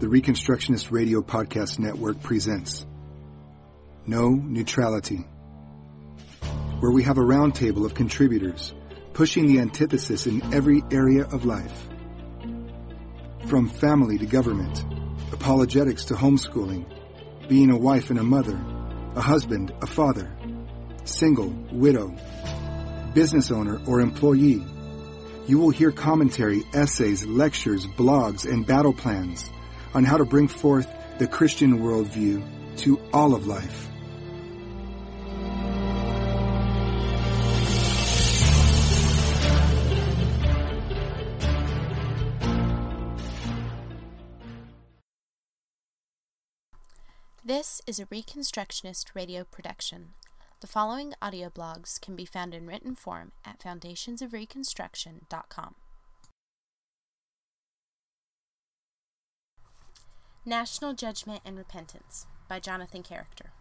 The Reconstructionist Radio Podcast Network presents No Neutrality, where we have a roundtable of contributors pushing the antithesis in every area of life. From family to government, apologetics to homeschooling, being a wife and a mother, a husband, a father, single, widow, business owner or employee, you will hear commentary, essays, lectures, blogs, and battle plans on how to bring forth the Christian worldview to all of life. This is a Reconstructionist Radio production. The following audio blogs can be found in written form at foundationsofreconstruction.com. National Judgment and Repentance by Jonathan Character.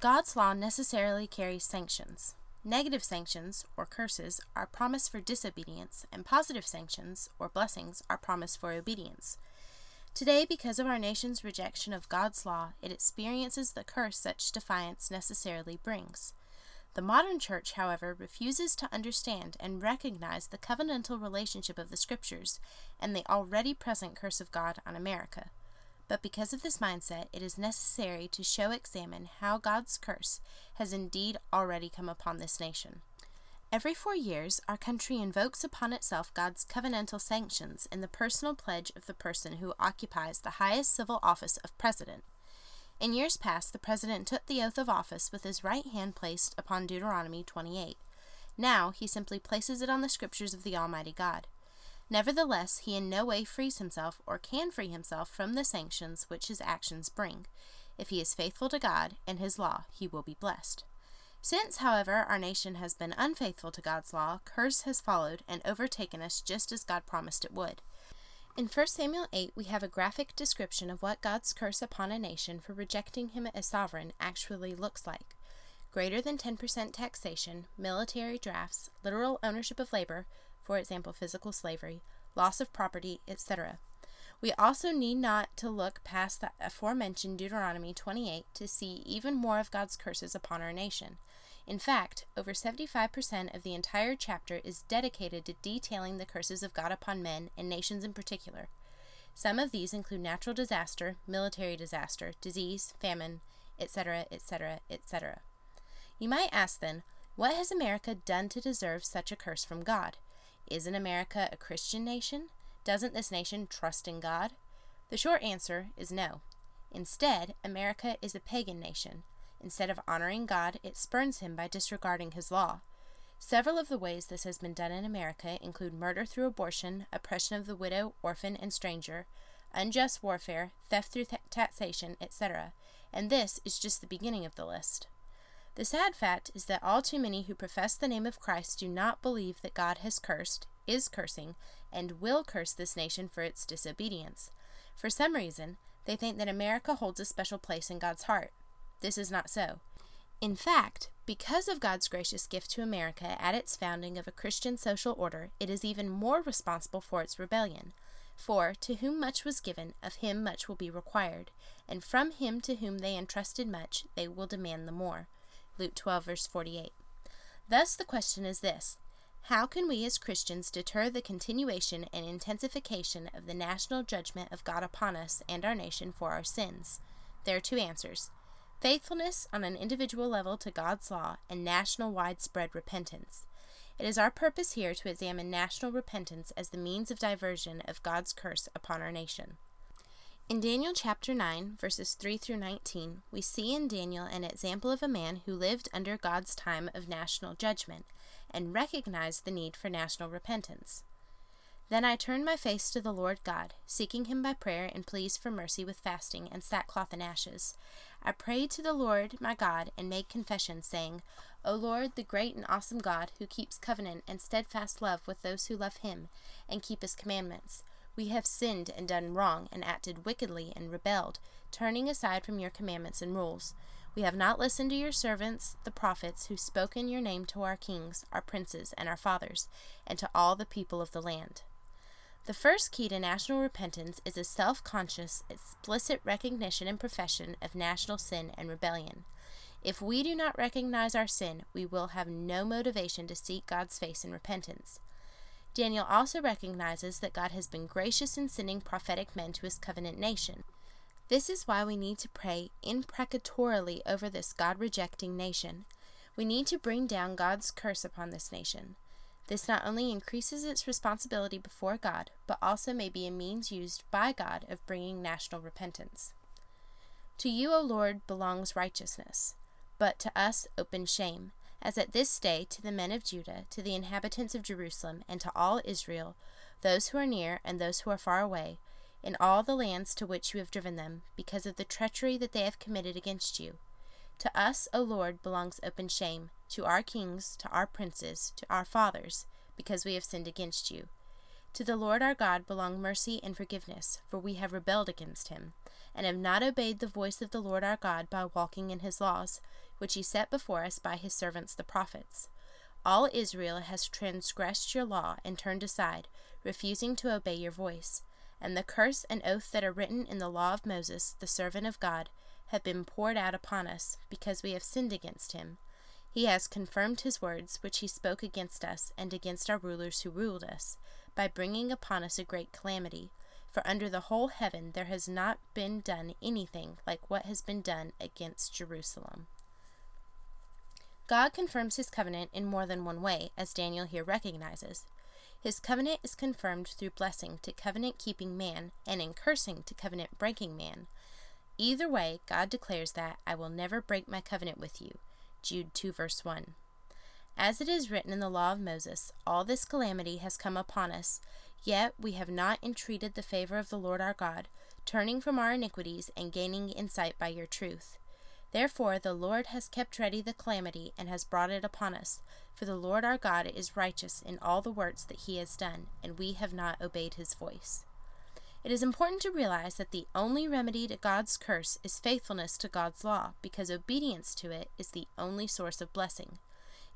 God's law necessarily carries sanctions. Negative sanctions, or curses, are promised for disobedience, and positive sanctions, or blessings, are promised for obedience. Today, because of our nation's rejection of God's law, it experiences the curse such defiance necessarily brings. The modern church, however, refuses to understand and recognize the covenantal relationship of the Scriptures and the already present curse of God on America. But because of this mindset, it is necessary to examine how God's curse has indeed already come upon this nation. Every 4 years, our country invokes upon itself God's covenantal sanctions in the personal pledge of the person who occupies the highest civil office of president. In years past, the president took the oath of office with his right hand placed upon Deuteronomy 28. Now, he simply places it on the Scriptures of the Almighty God. Nevertheless, he in no way frees himself or can free himself from the sanctions which his actions bring. If he is faithful to God and his law, he will be blessed. Since, however, our nation has been unfaithful to God's law, curse has followed and overtaken us just as God promised it would. In 1 Samuel 8, we have a graphic description of what God's curse upon a nation for rejecting him as sovereign actually looks like. Greater than 10% taxation, military drafts, literal ownership of labor, for example, physical slavery, loss of property, etc. We also need not to look past the aforementioned Deuteronomy 28 to see even more of God's curses upon our nation. In fact, over 75% of the entire chapter is dedicated to detailing the curses of God upon men and nations in particular. Some of these include natural disaster, military disaster, disease, famine, etc., etc., etc. You might ask then, what has America done to deserve such a curse from God? Isn't America a Christian nation? Doesn't this nation trust in God? The short answer is no. Instead, America is a pagan nation. Instead of honoring God, it spurns him by disregarding his law. Several of the ways this has been done in America include murder through abortion, oppression of the widow, orphan, and stranger, unjust warfare, theft through taxation, etc. And this is just the beginning of the list. The sad fact is that all too many who profess the name of Christ do not believe that God has cursed, is cursing, and will curse this nation for its disobedience. For some reason, they think that America holds a special place in God's heart. This is not so. In fact, because of God's gracious gift to America at its founding of a Christian social order, it is even more responsible for its rebellion. For, to whom much was given, of him much will be required, and from him to whom they entrusted much, they will demand the more. Luke 12, verse 48. Thus, the question is this: how can we as Christians deter the continuation and intensification of the national judgment of God upon us and our nation for our sins? There are two answers: faithfulness on an individual level to God's law and national widespread repentance. It is our purpose here to examine national repentance as the means of diversion of God's curse upon our nation. In Daniel chapter 9, verses 3 through 19, we see in Daniel an example of a man who lived under God's time of national judgment and recognized the need for national repentance. Then I turned my face to the Lord God, seeking him by prayer and pleas for mercy with fasting and sackcloth and ashes. I prayed to the Lord my God and made confession, saying, O Lord, the great and awesome God, who keeps covenant and steadfast love with those who love him and keep his commandments, we have sinned and done wrong, and acted wickedly and rebelled, turning aside from your commandments and rules. We have not listened to your servants, the prophets, who spoke in your name to our kings, our princes, and our fathers, and to all the people of the land. The first key to national repentance is a self-conscious, explicit recognition and profession of national sin and rebellion. If we do not recognize our sin, we will have no motivation to seek God's face in repentance. Daniel also recognizes that God has been gracious in sending prophetic men to his covenant nation. This is why we need to pray imprecatorily over this God-rejecting nation. We need to bring down God's curse upon this nation. This not only increases its responsibility before God, but also may be a means used by God of bringing national repentance. To you, O Lord, belongs righteousness, but to us open shame, as at this day to the men of Judah, to the inhabitants of Jerusalem, and to all Israel, those who are near and those who are far away, in all the lands to which you have driven them, because of the treachery that they have committed against you. To us, O Lord, belongs open shame, to our kings, to our princes, to our fathers, because we have sinned against you. To the Lord our God belong mercy and forgiveness, for we have rebelled against him, and have not obeyed the voice of the Lord our God by walking in his laws, which he set before us by his servants the prophets. All Israel has transgressed your law and turned aside, refusing to obey your voice. And the curse and oath that are written in the law of Moses, the servant of God, have been poured out upon us, because we have sinned against him. He has confirmed his words, which he spoke against us and against our rulers who ruled us, by bringing upon us a great calamity. For under the whole heaven there has not been done anything like what has been done against Jerusalem. God confirms his covenant in more than one way, as Daniel here recognizes. His covenant is confirmed through blessing to covenant-keeping man and in cursing to covenant-breaking man. Either way, God declares that, I will never break my covenant with you. Jude 2 verse 1. As it is written in the law of Moses, all this calamity has come upon us, yet we have not entreated the favor of the Lord our God, turning from our iniquities and gaining insight by your truth. Therefore the Lord has kept ready the calamity and has brought it upon us, for the Lord our God is righteous in all the works that he has done, and we have not obeyed his voice. It is important to realize that the only remedy to God's curse is faithfulness to God's law, because obedience to it is the only source of blessing.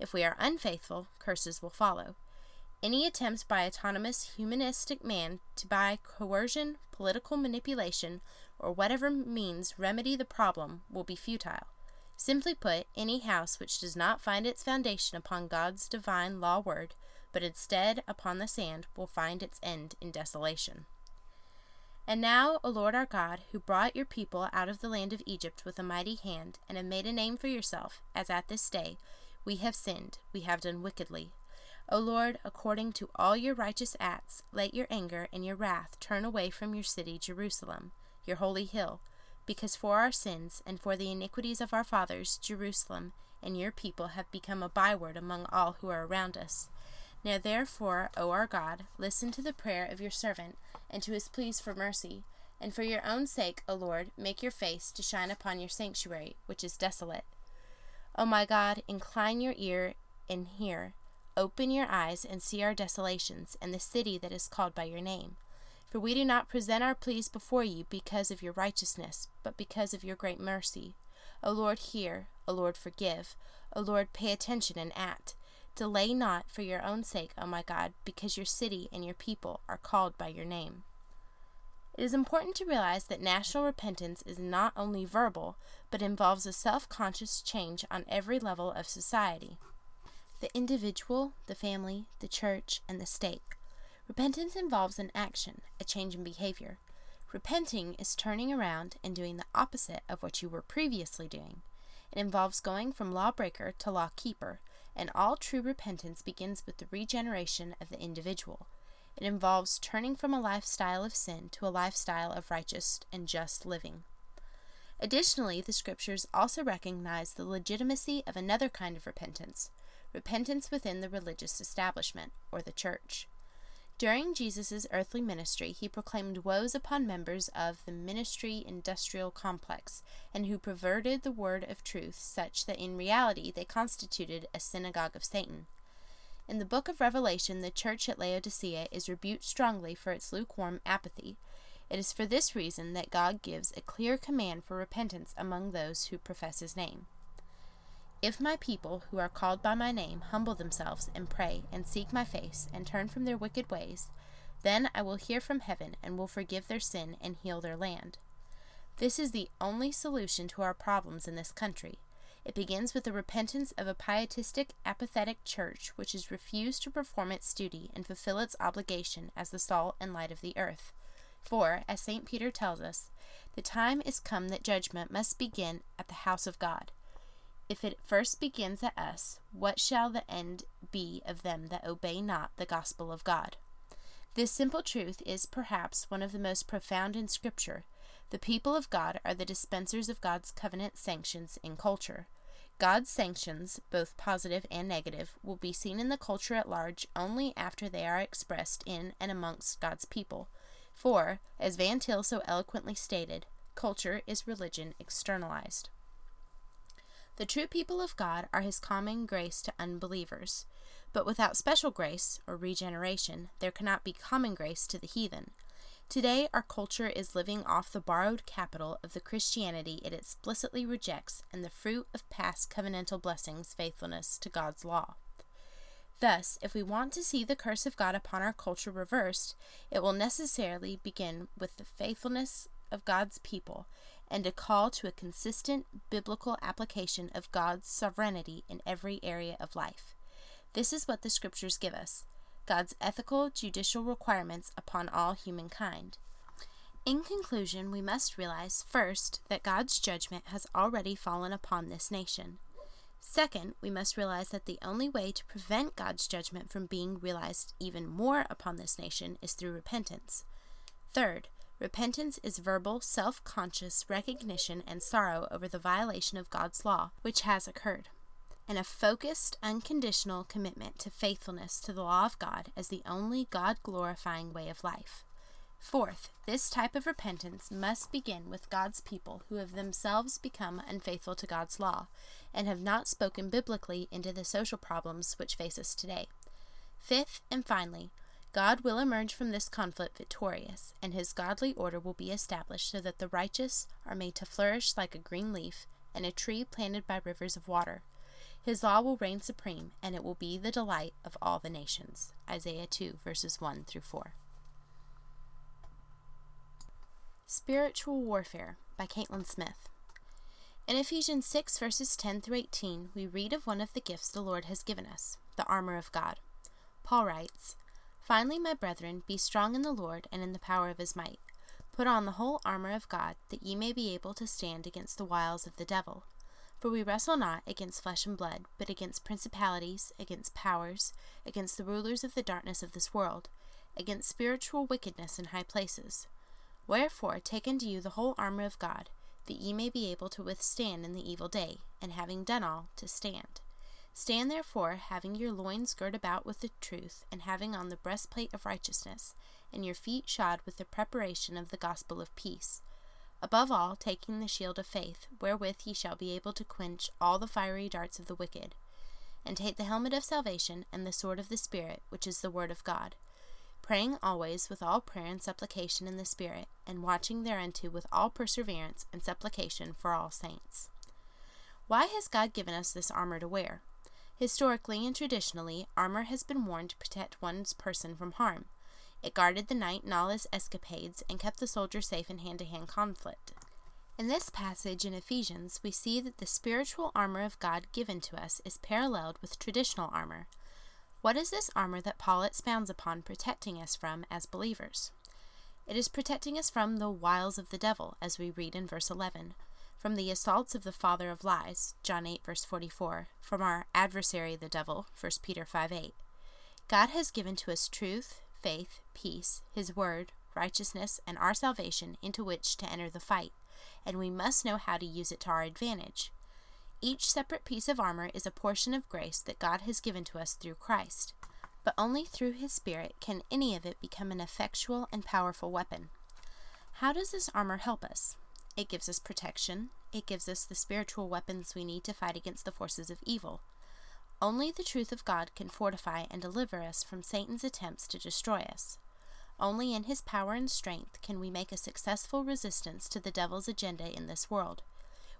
If we are unfaithful, curses will follow. Any attempt by autonomous humanistic man to by coercion, political manipulation, or whatever means remedy the problem will be futile. Simply put, any house which does not find its foundation upon God's divine law word, but instead upon the sand, will find its end in desolation. And now, O Lord our God, who brought your people out of the land of Egypt with a mighty hand, and have made a name for yourself, as at this day, we have sinned, we have done wickedly. O Lord, according to all your righteous acts, let your anger and your wrath turn away from your city Jerusalem, your holy hill, because for our sins and for the iniquities of our fathers, Jerusalem and your people have become a byword among all who are around us. Now therefore, O our God, listen to the prayer of your servant and to his pleas for mercy, and for your own sake, O Lord, make your face to shine upon your sanctuary, which is desolate. O my God, incline your ear and hear. Open your eyes and see our desolations, and the city that is called by your name. For we do not present our pleas before you because of your righteousness, but because of your great mercy. O Lord, hear. O Lord, forgive. O Lord, pay attention and act. Delay not for your own sake, O my God, because your city and your people are called by your name. It is important to realize that national repentance is not only verbal, but involves a self-conscious change on every level of society. The individual, the family, the church, and the state. Repentance involves an action, a change in behavior. Repenting is turning around and doing the opposite of what you were previously doing. It involves going from lawbreaker to lawkeeper, and all true repentance begins with the regeneration of the individual. It involves turning from a lifestyle of sin to a lifestyle of righteous and just living. Additionally, the scriptures also recognize the legitimacy of another kind of repentance. Repentance within the religious establishment, or the church. During Jesus' earthly ministry, he proclaimed woes upon members of the ministry-industrial complex, and who perverted the word of truth such that in reality they constituted a synagogue of Satan. In the book of Revelation, the church at Laodicea is rebuked strongly for its lukewarm apathy. It is for this reason that God gives a clear command for repentance among those who profess his name. If my people, who are called by my name, humble themselves and pray and seek my face and turn from their wicked ways, Then I will hear from heaven and will forgive their sin and heal their land. This is the only solution to our problems in this country. It begins with the repentance of a pietistic, apathetic church which has refused to perform its duty and fulfill its obligation as the salt and light of the earth. For, as St. Peter tells us, the time is come that judgment must begin at the house of God. If it first begins at us, what shall the end be of them that obey not the gospel of God? This simple truth is perhaps one of the most profound in Scripture. The people of God are the dispensers of God's covenant sanctions in culture. God's sanctions, both positive and negative, will be seen in the culture at large only after they are expressed in and amongst God's people. For, as Van Til so eloquently stated, culture is religion externalized. The true people of God are His common grace to unbelievers. But without special grace, or regeneration, there cannot be common grace to the heathen. Today, our culture is living off the borrowed capital of the Christianity it explicitly rejects and the fruit of past covenantal blessings, faithfulness to God's law. Thus, if we want to see the curse of God upon our culture reversed, it will necessarily begin with the faithfulness of God's people and a call to a consistent biblical application of God's sovereignty in every area of life. This is what the Scriptures give us: God's ethical, judicial requirements upon all humankind. In conclusion, we must realize, first, that God's judgment has already fallen upon this nation. Second, we must realize that the only way to prevent God's judgment from being realized even more upon this nation is through repentance. Third, repentance is verbal, self-conscious recognition and sorrow over the violation of God's law, which has occurred, and a focused, unconditional commitment to faithfulness to the law of God as the only God-glorifying way of life. Fourth, this type of repentance must begin with God's people who have themselves become unfaithful to God's law and have not spoken biblically into the social problems which face us today. Fifth, and finally, God will emerge from this conflict victorious, and His godly order will be established so that the righteous are made to flourish like a green leaf and a tree planted by rivers of water. His law will reign supreme, and it will be the delight of all the nations. Isaiah 2, verses 1 through 4. Spiritual Warfare by Caitlin Smith. In Ephesians 6, verses 10 through 18, we read of one of the gifts the Lord has given us, the armor of God. Paul writes, "Finally, my brethren, be strong in the Lord and in the power of His might. Put on the whole armor of God, that ye may be able to stand against the wiles of the devil. For we wrestle not against flesh and blood, but against principalities, against powers, against the rulers of the darkness of this world, against spiritual wickedness in high places. Wherefore take unto you the whole armor of God, that ye may be able to withstand in the evil day, and having done all, to stand. Stand therefore, having your loins girt about with the truth, and having on the breastplate of righteousness, and your feet shod with the preparation of the gospel of peace. Above all, taking the shield of faith, wherewith ye shall be able to quench all the fiery darts of the wicked. And take the helmet of salvation, and the sword of the Spirit, which is the word of God. Praying always with all prayer and supplication in the Spirit, and watching thereunto with all perseverance and supplication for all saints." Why has God given us this armor to wear? Historically and traditionally, armor has been worn to protect one's person from harm. It guarded the knight in all his escapades and kept the soldier safe in hand-to-hand conflict. In this passage in Ephesians, we see that the spiritual armor of God given to us is paralleled with traditional armor. What is this armor that Paul expounds upon protecting us from as believers? It is protecting us from the wiles of the devil, as we read in verse 11, from the assaults of the father of lies, John 8, verse 44, from our adversary the devil, 1 Peter 5, 8. God has given to us truth, faith, peace, His word, righteousness, and our salvation into which to enter the fight, and we must know how to use it to our advantage. Each separate piece of armor is a portion of grace that God has given to us through Christ, but only through His Spirit can any of it become an effectual and powerful weapon. How does this armor help us? It gives us protection. It gives us the spiritual weapons we need to fight against the forces of evil. Only the truth of God can fortify and deliver us from Satan's attempts to destroy us. Only in His power and strength can we make a successful resistance to the devil's agenda in this world.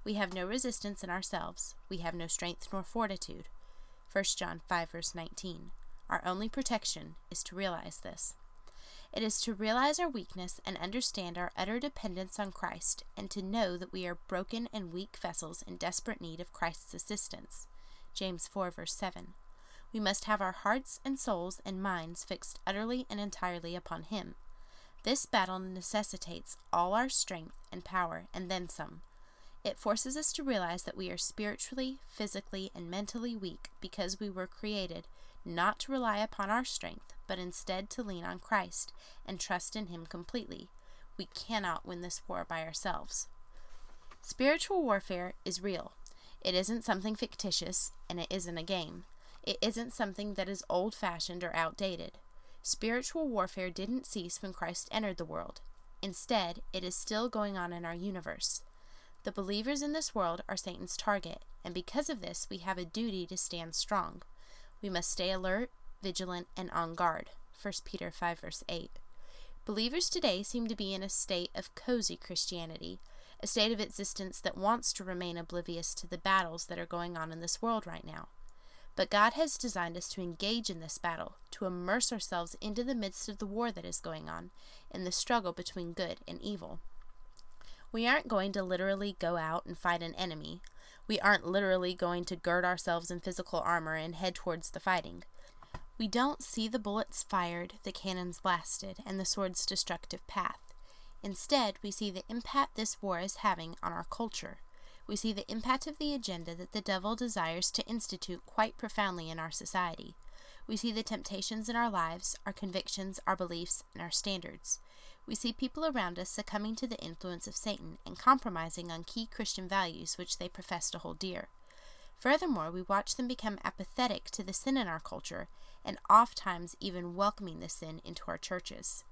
We have no resistance in ourselves. We have no strength nor fortitude. 1 John 5, verse 19. Our only protection is to realize this. It is to realize our weakness and understand our utter dependence on Christ, and to know that we are broken and weak vessels in desperate need of Christ's assistance. James 4, verse 7. We must have our hearts and souls and minds fixed utterly and entirely upon Him. This battle necessitates all our strength and power, and then some. It forces us to realize that we are spiritually, physically, and mentally weak because we were created not to rely upon our strength, but instead to lean on Christ and trust in Him completely. We cannot win this war by ourselves. Spiritual warfare is real. It isn't something fictitious, and it isn't a game. It isn't something that is old-fashioned or outdated. Spiritual warfare didn't cease when Christ entered the world. Instead, it is still going on in our universe. The believers in this world are Satan's target, and because of this, we have a duty to stand strong. We must stay alert, vigilant, and on guard. 1 Peter 5, verse 8. Believers today seem to be in a state of cozy Christianity, a state of existence that wants to remain oblivious to the battles that are going on in this world right now. But God has designed us to engage in this battle, to immerse ourselves into the midst of the war that is going on, in the struggle between good and evil. We aren't going to literally go out and fight an enemy. We aren't literally going to gird ourselves in physical armor and head towards the fighting. We don't see the bullets fired, the cannons blasted, and the sword's destructive path. Instead, we see the impact this war is having on our culture. We see the impact of the agenda that the devil desires to institute quite profoundly in our society. We see the temptations in our lives, our convictions, our beliefs, and our standards. We see people around us succumbing to the influence of Satan and compromising on key Christian values which they profess to hold dear. Furthermore, we watch them become apathetic to the sin in our culture, and oftentimes even welcoming the sin into our churches.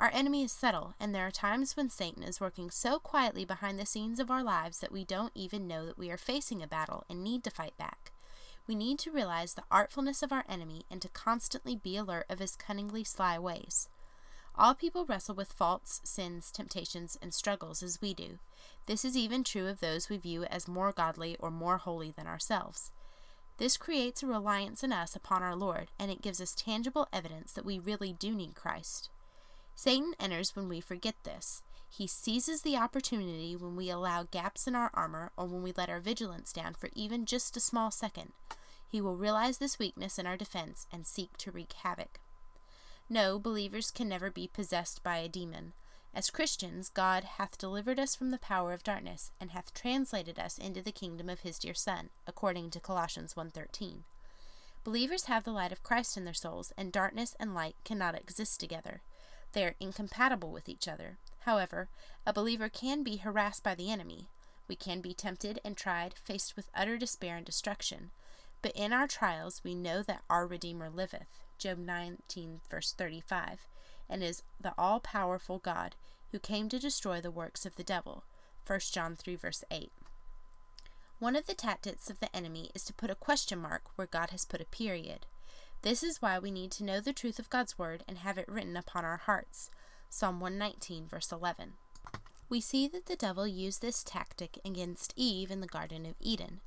Our enemy is subtle, and there are times when Satan is working so quietly behind the scenes of our lives that we don't even know that we are facing a battle and need to fight back. We need to realize the artfulness of our enemy and to constantly be alert of his cunningly sly ways. All people wrestle with faults, sins, temptations, and struggles as we do. This is even true of those we view as more godly or more holy than ourselves. This creates a reliance in us upon our Lord, and it gives us tangible evidence that we really do need Christ. Satan enters when we forget this. He seizes the opportunity when we allow gaps in our armor or when we let our vigilance down for even just a small second. He will realize this weakness in our defense and seek to wreak havoc. No, believers can never be possessed by a demon. As Christians, God hath delivered us from the power of darkness, and hath translated us into the kingdom of His dear Son, according to Colossians 1:13. Believers have the light of Christ in their souls, and darkness and light cannot exist together. They are incompatible with each other. However, a believer can be harassed by the enemy. We can be tempted and tried, faced with utter despair and destruction. But in our trials we know that our Redeemer liveth. Job 19, verse 35, and is the all-powerful God who came to destroy the works of the devil. 1 John 3, verse 8. One of the tactics of the enemy is to put a question mark where God has put a period. This is why we need to know the truth of God's word and have it written upon our hearts. Psalm 119, verse 11. We see that the devil used this tactic against Eve in the Garden of Eden.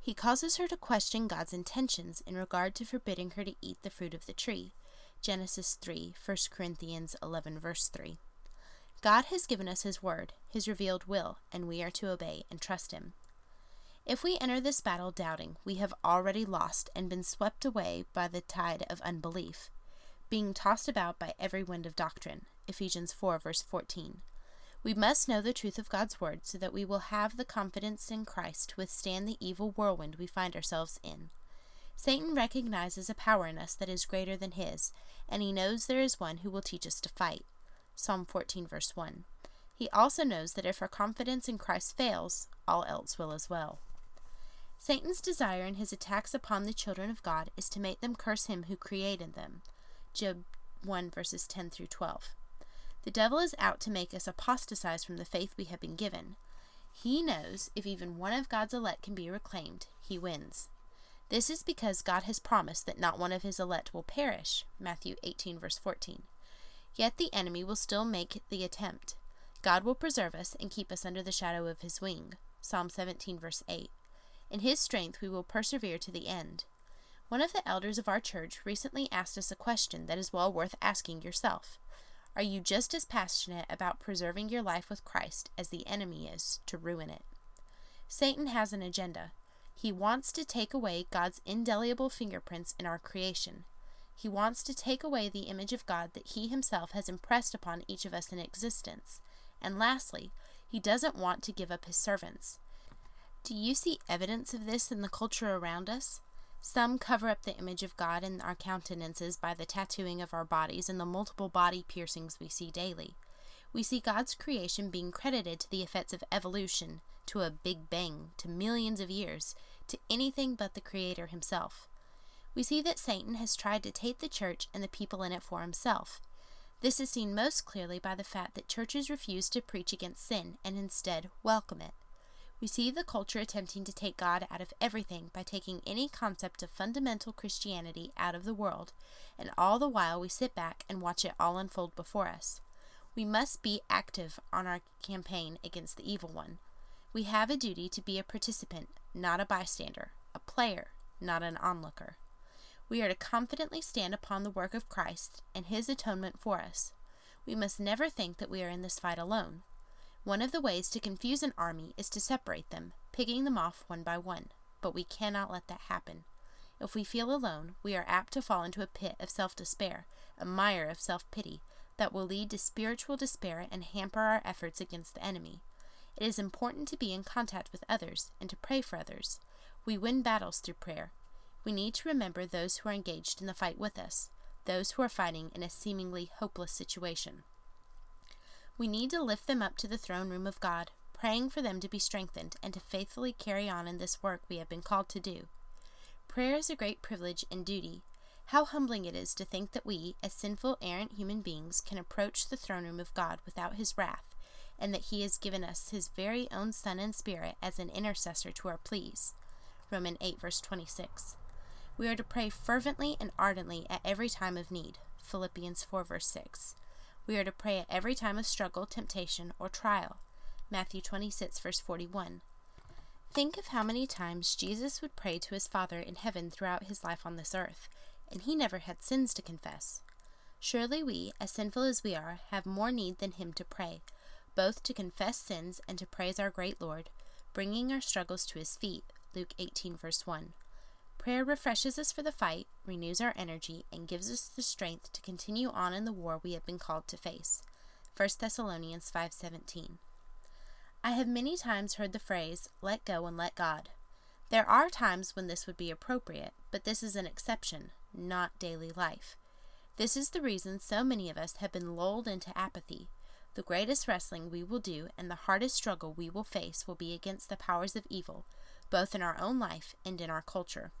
He causes her to question God's intentions in regard to forbidding her to eat the fruit of the tree. Genesis 3, 1 Corinthians 11, verse 3. God has given us His word, His revealed will, and we are to obey and trust Him. If we enter this battle doubting, we have already lost and been swept away by the tide of unbelief, being tossed about by every wind of doctrine. Ephesians 4, verse 14. We must know the truth of God's word so that we will have the confidence in Christ to withstand the evil whirlwind we find ourselves in. Satan recognizes a power in us that is greater than his, and he knows there is one who will teach us to fight. Psalm 14, verse 1. He also knows that if our confidence in Christ fails, all else will as well. Satan's desire in his attacks upon the children of God is to make them curse Him who created them. Job 1, verses 10 through 12. The devil is out to make us apostatize from the faith we have been given. He knows if even one of God's elect can be reclaimed, he wins. This is because God has promised that not one of His elect will perish, Matthew 18, verse 14. Yet the enemy will still make the attempt. God will preserve us and keep us under the shadow of His wing, Psalm 17, verse 8. In His strength we will persevere to the end. One of the elders of our church recently asked us a question that is well worth asking yourself. Are you just as passionate about preserving your life with Christ as the enemy is to ruin it? Satan has an agenda. He wants to take away God's indelible fingerprints in our creation. He wants to take away the image of God that he himself has impressed upon each of us in existence. And lastly, he doesn't want to give up his servants. Do you see evidence of this in the culture around us? Some cover up the image of God in our countenances by the tattooing of our bodies and the multiple body piercings we see daily. We see God's creation being credited to the effects of evolution, to a big bang, to millions of years, to anything but the Creator himself. We see that Satan has tried to take the church and the people in it for himself. This is seen most clearly by the fact that churches refuse to preach against sin and instead welcome it. We see the culture attempting to take God out of everything by taking any concept of fundamental Christianity out of the world, and all the while we sit back and watch it all unfold before us. We must be active on our campaign against the evil one. We have a duty to be a participant, not a bystander, a player, not an onlooker. We are to confidently stand upon the work of Christ and his atonement for us. We must never think that we are in this fight alone. One of the ways to confuse an army is to separate them, picking them off one by one, but we cannot let that happen. If we feel alone, we are apt to fall into a pit of self-despair, a mire of self-pity, that will lead to spiritual despair and hamper our efforts against the enemy. It is important to be in contact with others and to pray for others. We win battles through prayer. We need to remember those who are engaged in the fight with us, those who are fighting in a seemingly hopeless situation. We need to lift them up to the throne room of God, praying for them to be strengthened and to faithfully carry on in this work we have been called to do. Prayer is a great privilege and duty. How humbling it is to think that we, as sinful, errant human beings, can approach the throne room of God without his wrath, and that he has given us his very own Son and Spirit as an intercessor to our pleas. Romans 8, verse 26. We are to pray fervently and ardently at every time of need. Philippians 4, verse 6. We are to pray at every time of struggle, temptation, or trial. Matthew 26, verse 41. Think of how many times Jesus would pray to his Father in heaven throughout his life on this earth, and he never had sins to confess. Surely we, as sinful as we are, have more need than him to pray, both to confess sins and to praise our great Lord, bringing our struggles to his feet. Luke 18, verse 1. Prayer refreshes us for the fight, renews our energy, and gives us the strength to continue on in the war we have been called to face. 1 Thessalonians 5:17. I have many times heard the phrase, "Let go and let God." There are times when this would be appropriate, but this is an exception, not daily life. This is the reason so many of us have been lulled into apathy. The greatest wrestling we will do and the hardest struggle we will face will be against the powers of evil, both in our own life and in our culture.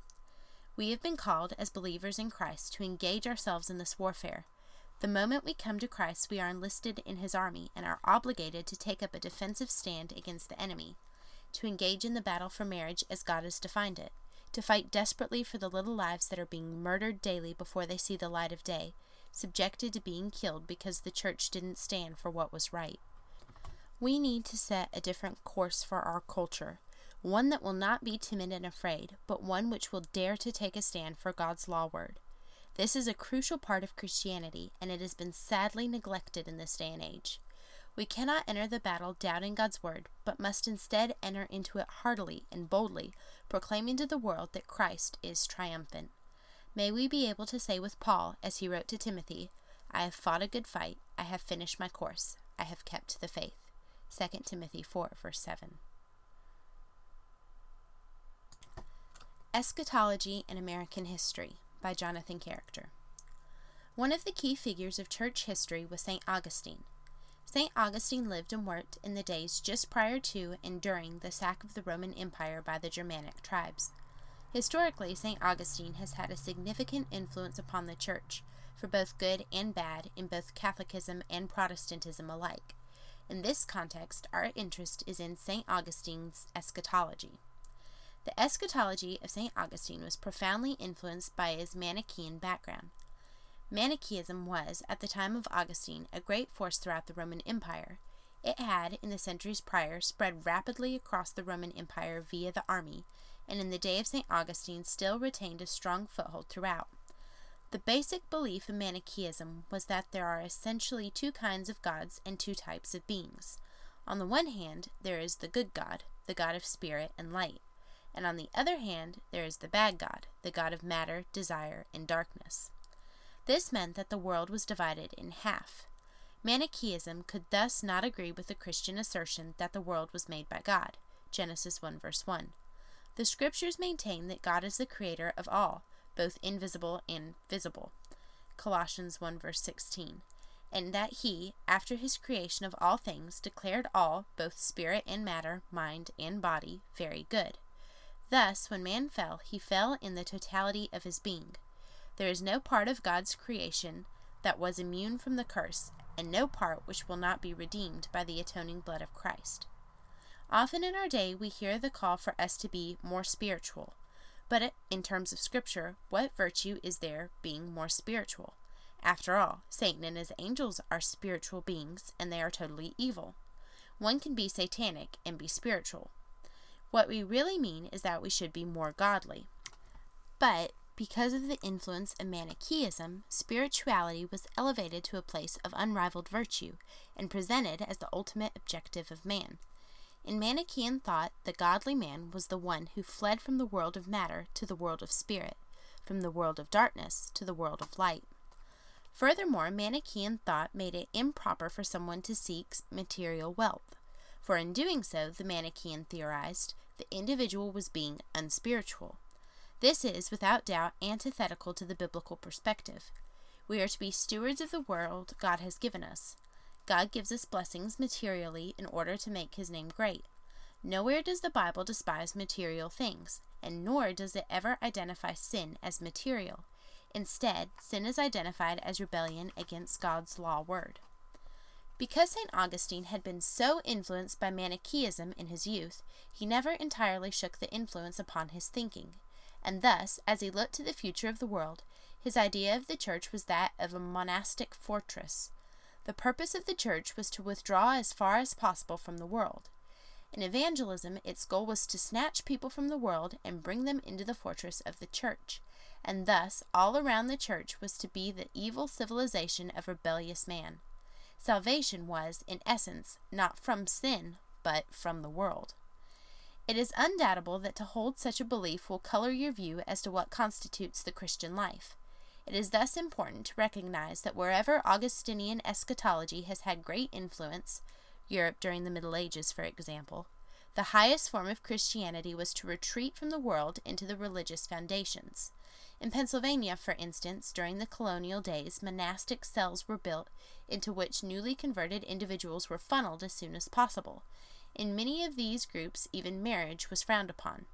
We have been called, as believers in Christ, to engage ourselves in this warfare. The moment we come to Christ, we are enlisted in his army and are obligated to take up a defensive stand against the enemy, to engage in the battle for marriage as God has defined it, to fight desperately for the little lives that are being murdered daily before they see the light of day, subjected to being killed because the church didn't stand for what was right. We need to set a different course for our culture, one that will not be timid and afraid, but one which will dare to take a stand for God's law word. This is a crucial part of Christianity, and it has been sadly neglected in this day and age. We cannot enter the battle doubting God's word, but must instead enter into it heartily and boldly, proclaiming to the world that Christ is triumphant. May we be able to say with Paul, as he wrote to Timothy, "I have fought a good fight, I have finished my course, I have kept the faith." 2 Timothy 4, verse 7. Eschatology in American History by Jonathan Character. One of the key figures of church history was St. Augustine. St. Augustine lived and worked in the days just prior to and during the sack of the Roman Empire by the Germanic tribes. Historically, St. Augustine has had a significant influence upon the church, for both good and bad, in both Catholicism and Protestantism alike. In this context, our interest is in St. Augustine's eschatology. The eschatology of St. Augustine was profoundly influenced by his Manichaean background. Manichaeism was, at the time of Augustine, a great force throughout the Roman Empire. It had, in the centuries prior, spread rapidly across the Roman Empire via the army, and in the day of St. Augustine still retained a strong foothold throughout. The basic belief in Manichaeism was that there are essentially two kinds of gods and two types of beings. On the one hand, there is the good God, the God of spirit and light, and on the other hand, there is the bad God, the God of matter, desire, and darkness. This meant that the world was divided in half. Manichaeism could thus not agree with the Christian assertion that the world was made by God, Genesis 1 verse 1. The scriptures maintain that God is the creator of all, both invisible and visible, Colossians 1 verse 16, and that he, after his creation of all things, declared all, both spirit and matter, mind and body, very good. Thus, when man fell, he fell in the totality of his being. There is no part of God's creation that was immune from the curse, and no part which will not be redeemed by the atoning blood of Christ. Often in our day, we hear the call for us to be more spiritual. But in terms of Scripture, what virtue is there being more spiritual? After all, Satan and his angels are spiritual beings, and they are totally evil. One can be satanic and be spiritual. What we really mean is that we should be more godly. But because of the influence of Manichaeism, spirituality was elevated to a place of unrivaled virtue and presented as the ultimate objective of man. In Manichaean thought, the godly man was the one who fled from the world of matter to the world of spirit, from the world of darkness to the world of light. Furthermore, Manichaean thought made it improper for someone to seek material wealth, for in doing so, the Manichaean theorized, the individual was being unspiritual. This is, without doubt, antithetical to the biblical perspective. We are to be stewards of the world God has given us. God gives us blessings materially in order to make his name great. Nowhere does the Bible despise material things, and nor does it ever identify sin as material. Instead, sin is identified as rebellion against God's law word. Because St. Augustine had been so influenced by Manichaeism in his youth, he never entirely shook the influence upon his thinking, and thus, as he looked to the future of the world, his idea of the church was that of a monastic fortress. The purpose of the church was to withdraw as far as possible from the world. In evangelism, its goal was to snatch people from the world and bring them into the fortress of the church, and thus, all around the church was to be the evil civilization of rebellious man. Salvation was, in essence, not from sin, but from the world. It is undoubtable that to hold such a belief will color your view as to what constitutes the Christian life. It is thus important to recognize that wherever Augustinian eschatology has had great influence, Europe during the Middle Ages, for example, the highest form of Christianity was to retreat from the world into the religious foundations. In Pennsylvania, for instance, during the colonial days, monastic cells were built into which newly converted individuals were funneled as soon as possible. In many of these groups, even marriage was frowned upon.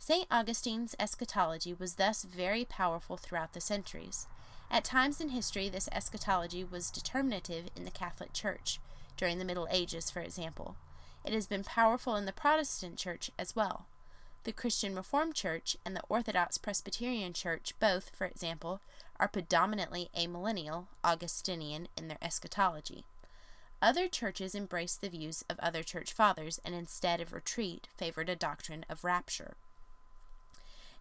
St. Augustine's eschatology was thus very powerful throughout the centuries. At times in history, this eschatology was determinative in the Catholic Church, during the Middle Ages, for example. It has been powerful in the Protestant Church as well. The Christian Reformed Church and the Orthodox Presbyterian Church both, for example, are predominantly amillennial, Augustinian in their eschatology. Other churches embraced the views of other church fathers and instead of retreat, favored a doctrine of rapture.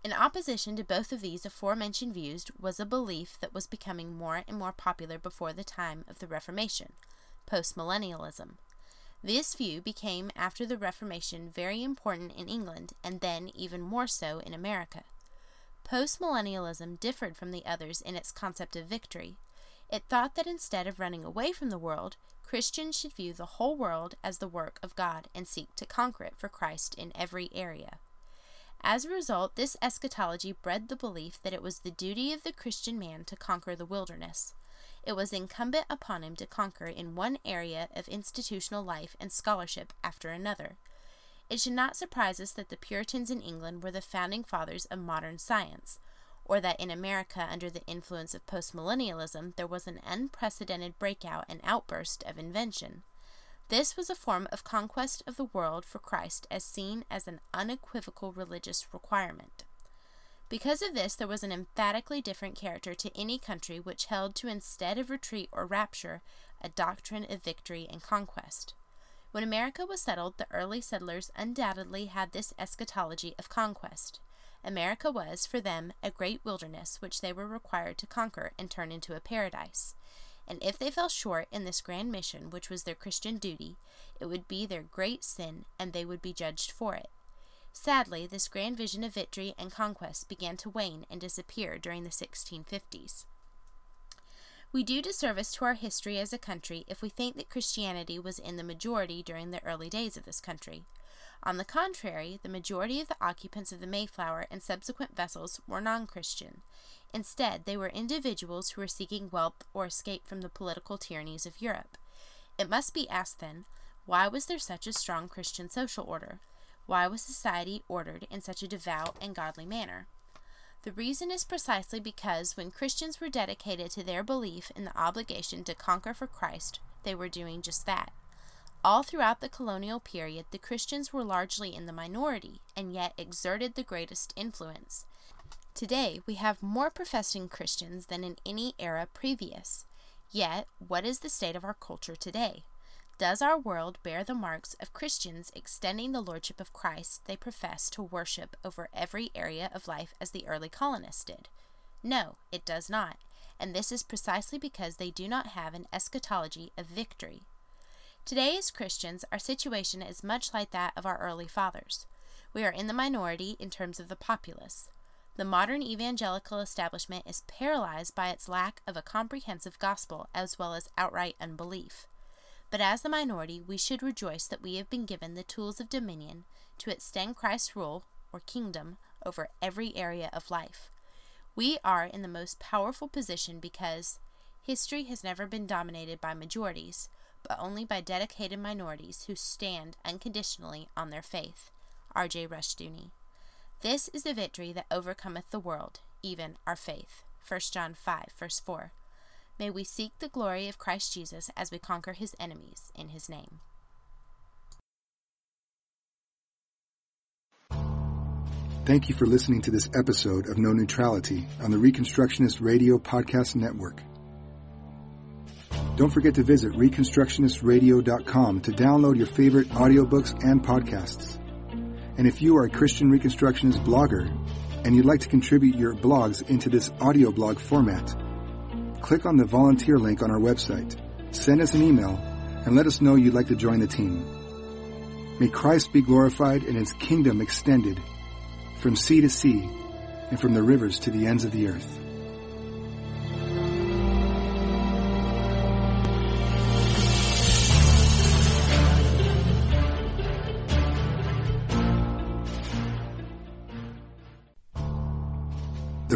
In opposition to both of these aforementioned views was a belief that was becoming more and more popular before the time of the Reformation, postmillennialism. This view became, after the Reformation, very important in England and then even more so in America. Postmillennialism differed from the others in its concept of victory. It thought that instead of running away from the world, Christians should view the whole world as the work of God and seek to conquer it for Christ in every area. As a result, this eschatology bred the belief that it was the duty of the Christian man to conquer the wilderness. It was incumbent upon him to conquer in one area of institutional life and scholarship after another. It should not surprise us that the Puritans in England were the founding fathers of modern science, or that in America, under the influence of postmillennialism, there was an unprecedented breakout and outburst of invention. This was a form of conquest of the world for Christ as seen as an unequivocal religious requirement. Because of this, there was an emphatically different character to any country which held to, instead of retreat or rapture, a doctrine of victory and conquest. When America was settled, the early settlers undoubtedly had this eschatology of conquest. America was, for them, a great wilderness which they were required to conquer and turn into a paradise. And if they fell short in this grand mission which was their Christian duty, it would be their great sin, and they would be judged for it. Sadly, this grand vision of victory and conquest began to wane and disappear during the 1650s. We do disservice to our history as a country if we think that Christianity was in the majority during the early days of this country. On the contrary, the majority of the occupants of the Mayflower and subsequent vessels were non-Christian. Instead, they were individuals who were seeking wealth or escape from the political tyrannies of Europe. It must be asked, then, why was there such a strong Christian social order? Why was society ordered in such a devout and godly manner? The reason is precisely because when Christians were dedicated to their belief in the obligation to conquer for Christ, they were doing just that. All throughout the colonial period, the Christians were largely in the minority, and yet exerted the greatest influence. Today, we have more professing Christians than in any era previous. Yet, what is the state of our culture today? Does our world bear the marks of Christians extending the lordship of Christ they profess to worship over every area of life as the early colonists did? No, it does not, and this is precisely because they do not have an eschatology of victory. Today, as Christians, our situation is much like that of our early fathers. We are in the minority in terms of the populace. The modern evangelical establishment is paralyzed by its lack of a comprehensive gospel as well as outright unbelief. But as the minority, we should rejoice that we have been given the tools of dominion to extend Christ's rule, or kingdom, over every area of life. We are in the most powerful position because history has never been dominated by majorities, but only by dedicated minorities who stand unconditionally on their faith. R.J. Rushdoony. This is the victory that overcometh the world, even our faith. 1 John 5, verse 4. May we seek the glory of Christ Jesus as we conquer his enemies in his name. Thank you for listening to this episode of No Neutrality on the Reconstructionist Radio Podcast Network. Don't forget to visit ReconstructionistRadio.com to download your favorite audiobooks and podcasts. And if you are a Christian Reconstructionist blogger and you'd like to contribute your blogs into this audio blog format, click on the volunteer link on our website, send us an email, and let us know you'd like to join the team. May Christ be glorified and his kingdom extended from sea to sea and from the rivers to the ends of the earth. The